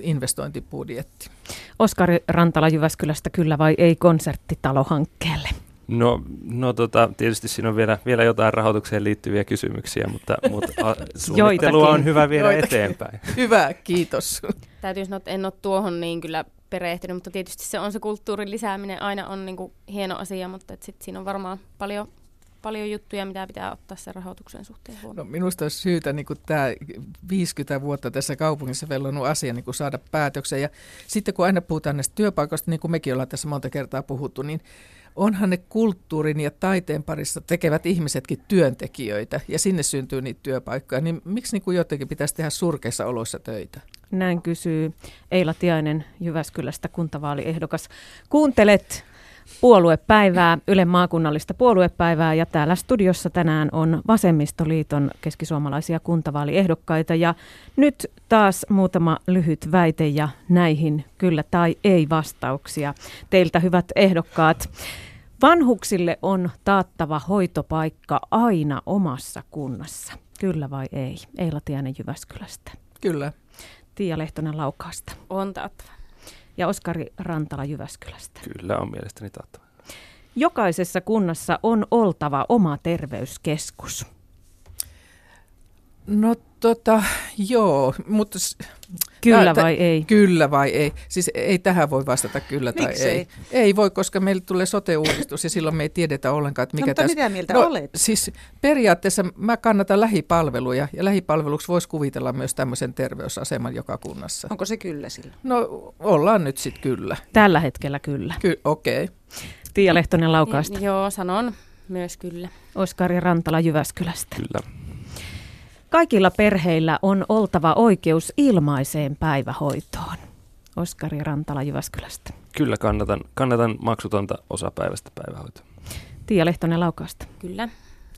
investointibudjetti. Oskari Rantala Jyväskylästä, kyllä vai ei konserttitalohankkeelle? No, no tota, tietysti siinä on vielä, vielä jotain rahoitukseen liittyviä kysymyksiä, mutta, mutta a, suunnittelua Joitakin. on hyvä viedä Joitakin. eteenpäin. Hyvä, kiitos. Täytyy sanoa, että en ole tuohon niin kyllä perehtynyt, mutta tietysti se on se kulttuurin lisääminen aina on niin kuin hieno asia, mutta sit siinä on varmaan paljon paljon juttuja, mitä pitää ottaa sen rahoituksen suhteen huomioon. No, minusta olisi syytä niin kuin tämä viisikymmentä vuotta tässä kaupungissa vellonut asia niin kuin saada päätöksen. Ja sitten kun aina puhutaan näistä työpaikoista, niin kuin mekin ollaan tässä monta kertaa puhuttu, niin onhan ne kulttuurin ja taiteen parissa tekevät ihmisetkin työntekijöitä ja sinne syntyy niitä työpaikkoja. Niin miksi niin kuin jotenkin pitäisi tehdä surkeissa oloissa töitä? Näin kysyy Eila Tiainen Jyväskylästä, kuntavaaliehdokas. Kuuntelet Puoluepäivää, Ylen maakunnallista puoluepäivää, ja täällä studiossa tänään on Vasemmistoliiton keskisuomalaisia kuntavaaliehdokkaita ja nyt taas muutama lyhyt väite ja näihin kyllä tai ei vastauksia teiltä, hyvät ehdokkaat. Vanhuksille on taattava hoitopaikka aina omassa kunnassa. Kyllä vai ei? Eila Tiainen Jyväskylästä. Kyllä. Tiia Lehtonen Laukaasta. On taattava. Ja Oskari Rantala Jyväskylästä. Kyllä on mielestäni taattava. Jokaisessa kunnassa on oltava oma terveyskeskus. No tota, joo, mutta... Kyllä vai ei? Kyllä vai ei. Siis ei tähän voi vastata kyllä tai Miks ei. Ei voi, koska meille tulee sote-uudistus ja silloin me ei tiedetä ollenkaan, että mikä no, tässä... Mitä mieltä no, olet? Siis periaatteessa mä kannatan lähipalveluja ja lähipalveluksi voisi kuvitella myös tämmöisen terveysaseman joka kunnassa. Onko se kyllä silloin? No ollaan nyt sitten kyllä. Tällä hetkellä kyllä. Ky- Okei. Okay. Tiia Lehtonen Laukaasta. Joo, sanon myös kyllä. Oskari Rantala Jyväskylästä. Kyllä. Kaikilla perheillä on oltava oikeus ilmaiseen päivähoitoon. Oskari Rantala Jyväskylästä. Kyllä kannatan, kannatan maksutonta osapäiväistä päivähoitoa. Tiia Lehtonen Laukaasta. Kyllä.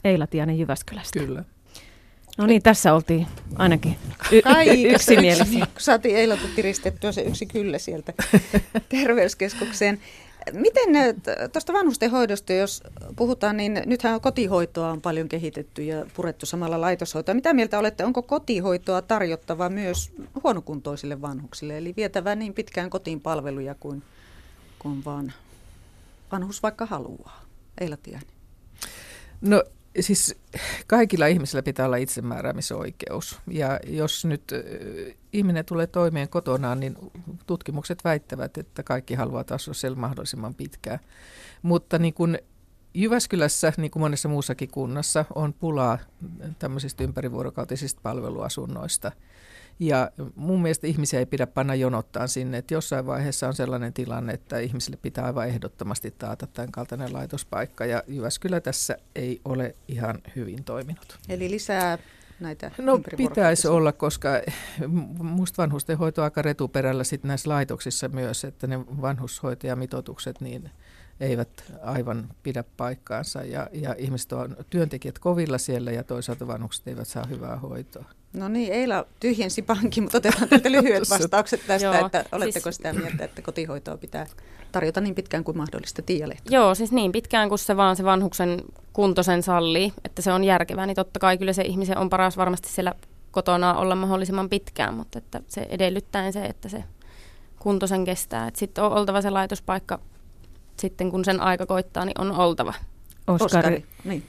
Eila Tiainen Jyväskylästä. Kyllä. No niin, tässä oltiin ainakin y- y- yksimielisiä. Saatiin Eilalta tiristettyä se yksi kyllä sieltä terveyskeskukseen. Miten tuosta vanhustenhoidosta, jos puhutaan, niin nythän kotihoitoa on paljon kehitetty ja purettu samalla laitoshoitoa. Mitä mieltä olette, onko kotihoitoa tarjottava myös huonokuntoisille vanhuksille, eli vietävä niin pitkään kotiin palveluja kuin, kuin vaan vanhus vaikka haluaa? Eila Tiainen. No Siis kaikilla ihmisillä pitää olla itsemääräämisoikeus, ja jos nyt ihminen tulee toimeen kotonaan, niin tutkimukset väittävät, että kaikki haluavat asua siellä mahdollisimman pitkään. Mutta niin kuin Jyväskylässä, niin kuin monessa muussakin kunnassa, on pulaa tämmöisistä ympärivuorokautisista palveluasunnoista. Ja mun mielestä ihmisiä ei pidä panna jonottaan sinne, että jossain vaiheessa on sellainen tilanne, että ihmisille pitää aivan ehdottomasti taata tämän kaltainen laitospaikka. Ja Jyväskylä tässä ei ole ihan hyvin toiminut. Eli lisää näitä ympärivuorokautisia? No pitäisi olla, koska musta vanhustenhoito on aika retuperällä sitten näissä laitoksissa myös, että ne vanhushoitajamitoitukset niin eivät aivan pidä paikkaansa. Ja, ja ihmiset on työntekijät kovilla siellä ja toisaalta vanhukset eivät saa hyvää hoitoa. No niin, Eila tyhjensi pankin, mutta otetaan täältä lyhyet vastaukset tästä, joo, että oletteko siis sitä mieltä, että kotihoitoa pitää tarjota niin pitkään kuin mahdollista, Tiia Lehtonen? Joo, siis niin pitkään kuin se vaan se vanhuksen kunto sen sallii, että se on järkevää, niin totta kai kyllä se ihmisen on paras varmasti siellä kotona olla mahdollisimman pitkään, mutta että se edellyttäen se, että se kunto sen kestää. Sitten on oltava se laitospaikka, sitten kun sen aika koittaa, niin on oltava. Oskari. Oskari. Niin.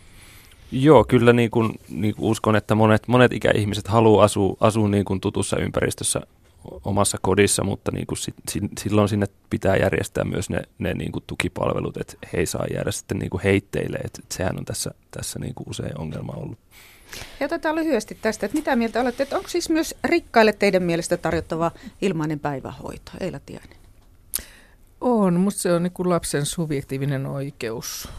Joo, kyllä niin kuin, niin kuin uskon, että monet, monet ikäihmiset haluaa asua, asua niin kuin tutussa ympäristössä omassa kodissa, mutta niin kuin sit, silloin sinne pitää järjestää myös ne, ne niin kuin tukipalvelut, että he ei saa jäädä sitten niin kuin heitteille. Että sehän on tässä, tässä niin kuin usein ongelma ollut. Ja otetaan lyhyesti tästä, että mitä mieltä olette, että onko siis myös rikkaille teidän mielestä tarjottava ilmainen päivähoito? Eila Tiainen. On, mutta se on niin kuin lapsen subjektiivinen oikeus,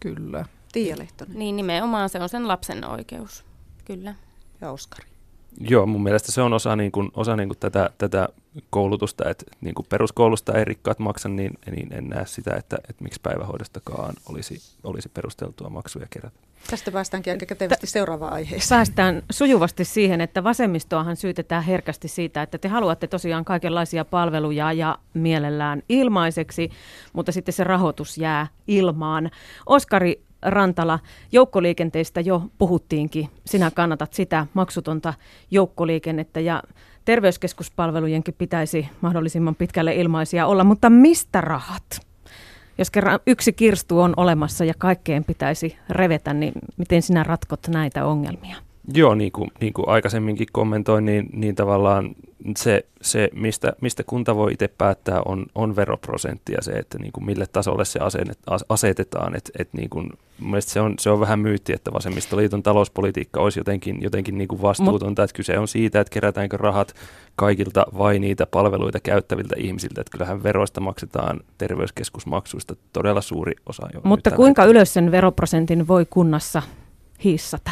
kyllä. Tiia Lehtonen. Niin, nimenomaan se on sen lapsen oikeus, kyllä. Ja Oskari. Joo, mun mielestä se on osa, niin kuin, osa niin kuin tätä, tätä koulutusta, että niin kuin peruskoulusta ei rikkaat maksa, niin, niin en näe sitä, että, että miksi päivähoidostakaan olisi, olisi perusteltua maksuja kerätä. Tästä päästäänkin aika kätevästi T- seuraavaan aiheeseen. Päästään sujuvasti siihen, että vasemmistoahan syytetään herkästi siitä, että te haluatte tosiaan kaikenlaisia palveluja ja mielellään ilmaiseksi, mutta sitten se rahoitus jää ilmaan. Oskari Rantala, joukkoliikenteestä jo puhuttiinkin. Sinä kannatat sitä maksutonta joukkoliikennettä ja terveyskeskuspalvelujenkin pitäisi mahdollisimman pitkälle ilmaisia olla, mutta mistä rahat? Jos kerran yksi kirstu on olemassa ja kaikkeen pitäisi revetä, niin miten sinä ratkot näitä ongelmia? Joo, niin kuin, niin kuin aikaisemminkin kommentoin, niin, niin tavallaan se, se mistä, mistä kunta voi itse päättää, on, on veroprosentti ja se, että niin kuin mille tasolle se asennet, asetetaan. Et, et niin kuin, mielestäni se on, se on vähän myytti, että Vasemmistoliiton talouspolitiikka olisi jotenkin, jotenkin niin kuin vastuutonta. Että kyse on siitä, että kerätäänkö rahat kaikilta vai niitä palveluita käyttäviltä ihmisiltä. Että kyllähän veroista maksetaan terveyskeskusmaksuista todella suuri osa. Mutta kuinka hetkellä ylös sen veroprosentin voi kunnassa hissata?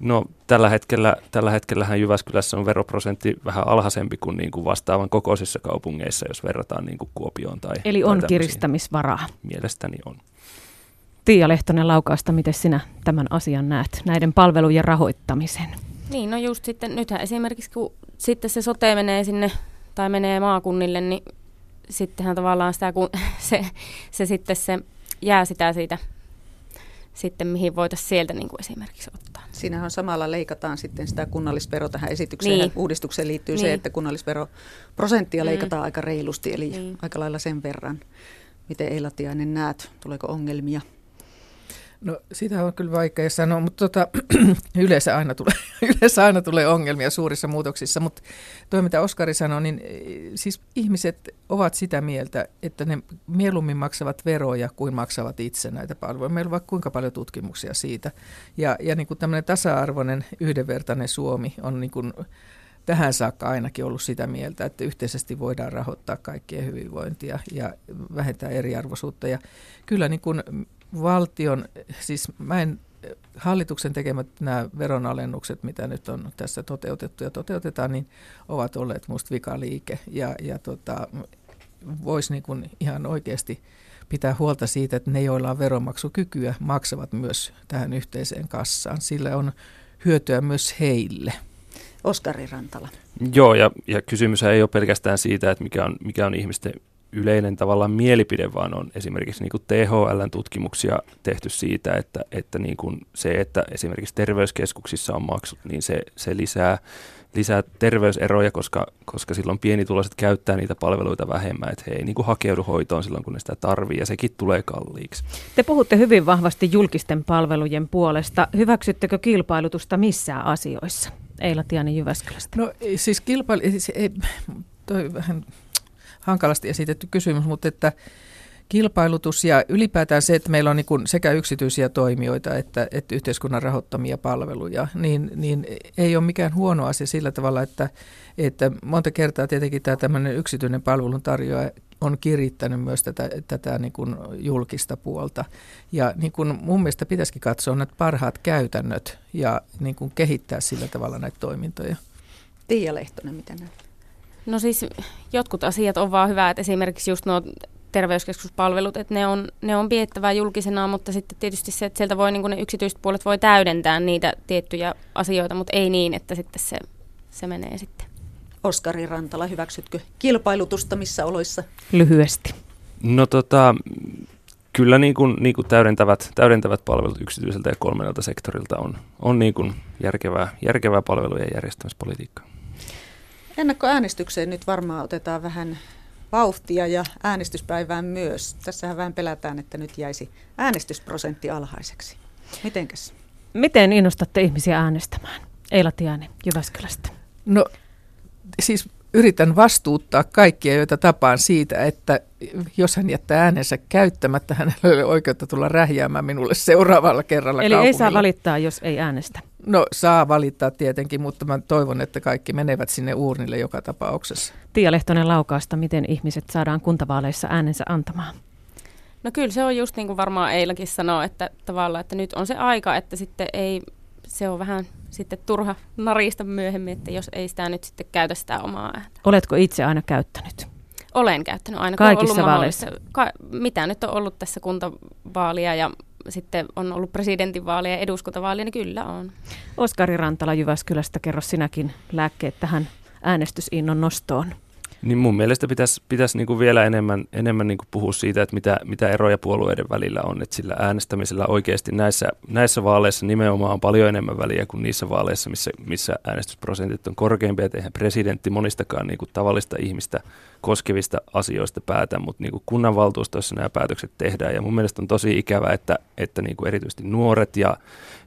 No tällä hetkellä tällä hetkellähän Jyväskylässä on veroprosentti vähän alhaisempi kuin, niin kuin vastaavan kokoisissa kaupungeissa, jos verrataan niin kuin Kuopioon tai eli on tai kiristämisvaraa. Mielestäni on. Tiia Lehtonen Laukaasta, miten sinä tämän asian näet, näiden palvelujen rahoittamisen? Niin, no just sitten nythän esimerkiksi kun sitten se sote menee sinne tai menee maakunnille, niin sittenhän tavallaan sitä, kun se, se sitten se jää sitä siitä sitten mihin voitaisiin sieltä niin kuin esimerkiksi ottaa. Siinähän samalla leikataan sitten sitä kunnallisvero tähän esitykseen. Niin. Uudistukseen liittyy niin se, että kunnallisveroprosenttia leikataan mm. aika reilusti, eli niin aika lailla sen verran. Miten Eila Tiainen näet, tuleeko ongelmia? No sitä on kyllä vaikea sanoa, mutta tota, yleensä, aina tulee, yleensä aina tulee ongelmia suurissa muutoksissa. Mutta tuo mitä Oskari sanoi, niin siis ihmiset ovat sitä mieltä, että ne mieluummin maksavat veroja kuin maksavat itse näitä palveluja. Meillä on vaikka kuinka paljon tutkimuksia siitä. Ja, ja niin kuin tämmöinen tasa-arvoinen yhdenvertainen Suomi on niin kuin tähän saakka ainakin ollut sitä mieltä, että yhteisesti voidaan rahoittaa kaikkien hyvinvointia ja vähentää eriarvoisuutta. Ja kyllä niin kuin valtion, siis mä en, hallituksen tekemät nämä veronalennukset, mitä nyt on tässä toteutettu ja toteutetaan, niin ovat olleet musta vikaliike. Ja, ja tota, voisi niin kuin ihan oikeasti pitää huolta siitä, että ne, joilla on veronmaksukykyä, maksavat myös tähän yhteiseen kassaan. Sillä on hyötyä myös heille. Oskari Rantala. Joo, ja, ja kysymys ei ole pelkästään siitä, että mikä on, mikä on ihmisten yleinen tavallaan mielipide, vaan on esimerkiksi niin kuin T H L:n tutkimuksia tehty siitä, että, että niin kuin se, että esimerkiksi terveyskeskuksissa on maksut, niin se, se lisää, lisää terveyseroja, koska, koska silloin pienituloiset käyttää niitä palveluita vähemmän, että he ei niin kuin hakeudu hoitoon silloin, kun ne sitä tarvitsee, ja sekin tulee kalliiksi. Te puhutte hyvin vahvasti julkisten palvelujen puolesta. Hyväksyttekö kilpailutusta missään asioissa? Eila Tiainen Jyväskylästä. No siis kilpailu... Siis ei, toi vähän... hankalasti esitetty kysymys, mutta että kilpailutus ja ylipäätään se, että meillä on niin kuin sekä yksityisiä toimijoita että, että yhteiskunnan rahoittamia palveluja, niin, niin ei ole mikään huono asia sillä tavalla, että, että monta kertaa tietenkin tämä tämmöinen yksityinen palveluntarjoaja on kirittänyt myös tätä, tätä niin kuin julkista puolta. Ja niin kuin mun mielestä pitäisikin katsoa näitä parhaat käytännöt ja niin kuin kehittää sillä tavalla näitä toimintoja. Tiia Lehtonen, mitä näet? No siis jotkut asiat on vaan hyvä, että esimerkiksi just nuo terveyskeskuspalvelut, että ne on, ne on pidettävää julkisena, mutta sitten tietysti se, että sieltä voi, niin kuin ne yksityiset puolet voi täydentää niitä tiettyjä asioita, mutta ei niin, että sitten se, se menee sitten. Oskari Rantala, hyväksytkö kilpailutusta missä oloissa? Lyhyesti. No tota... Kyllä niin kuin, niin kuin täydentävät, täydentävät palvelut yksityiseltä ja kolmannelta sektorilta on, on niin kuin järkevää, järkevää palvelujen järjestämispolitiikkaa. Ennakkoäänestykseen nyt varmaan otetaan vähän vauhtia ja äänestyspäivään myös. Tässähän vähän pelätään, että nyt jäisi äänestysprosentti alhaiseksi. Mitenkäs? Miten innostatte ihmisiä äänestämään? Eila Tiainen Jyväskylästä. No siis yritän vastuuttaa kaikkia, joita tapaan siitä, että jos hän jättää äänensä käyttämättä, hänellä ei ole oikeutta tulla rähjäämään minulle seuraavalla kerralla kaupungilla. Eli ei saa valittaa, jos ei äänestä. No saa valittaa tietenkin, mutta mä toivon, että kaikki menevät sinne uurnille joka tapauksessa. Tiia Lehtonen Laukaasta, miten ihmiset saadaan kuntavaaleissa äänensä antamaan? No kyllä se on just niin kuin varmaan Eilakin sanoo, että tavallaan, että nyt on se aika, että sitten ei, se on vähän sitten turha narista myöhemmin, että jos ei sitä nyt sitten käytä sitä omaa ääntä. Oletko itse aina käyttänyt? Olen käyttänyt aina. Kaikissa vaaleissa? Ka- mitä nyt on ollut tässä kuntavaalia ja sitten on ollut presidentinvaalia ja eduskuntavaalia, niin kyllä on. Oskari Rantala Jyväskylästä, kerro sinäkin lääkkeet tähän äänestysinnon nostoon. Niin mun mielestä pitäisi, pitäisi niin kuin vielä enemmän, enemmän niin kuin puhua siitä, että mitä, mitä eroja puolueiden välillä on. Että sillä äänestämisellä oikeasti näissä, näissä vaaleissa nimenomaan on paljon enemmän väliä kuin niissä vaaleissa, missä, missä äänestysprosentit on korkeampia. Et eihän presidentti monistakaan niin kuin tavallista ihmistä koskevista asioista päätä, mutta niin kuin kunnanvaltuustoissa nämä päätökset tehdään. Ja mun mielestä on tosi ikävä, että, että niin kuin erityisesti nuoret ja,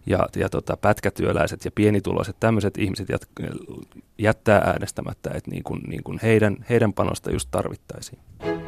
ja, ja tota, pätkätyöläiset ja pienituloiset, tämmöiset ihmiset jät- jättää äänestämättä, että niin kuin, niin kuin heidän, heidän panosta just tarvittaisiin.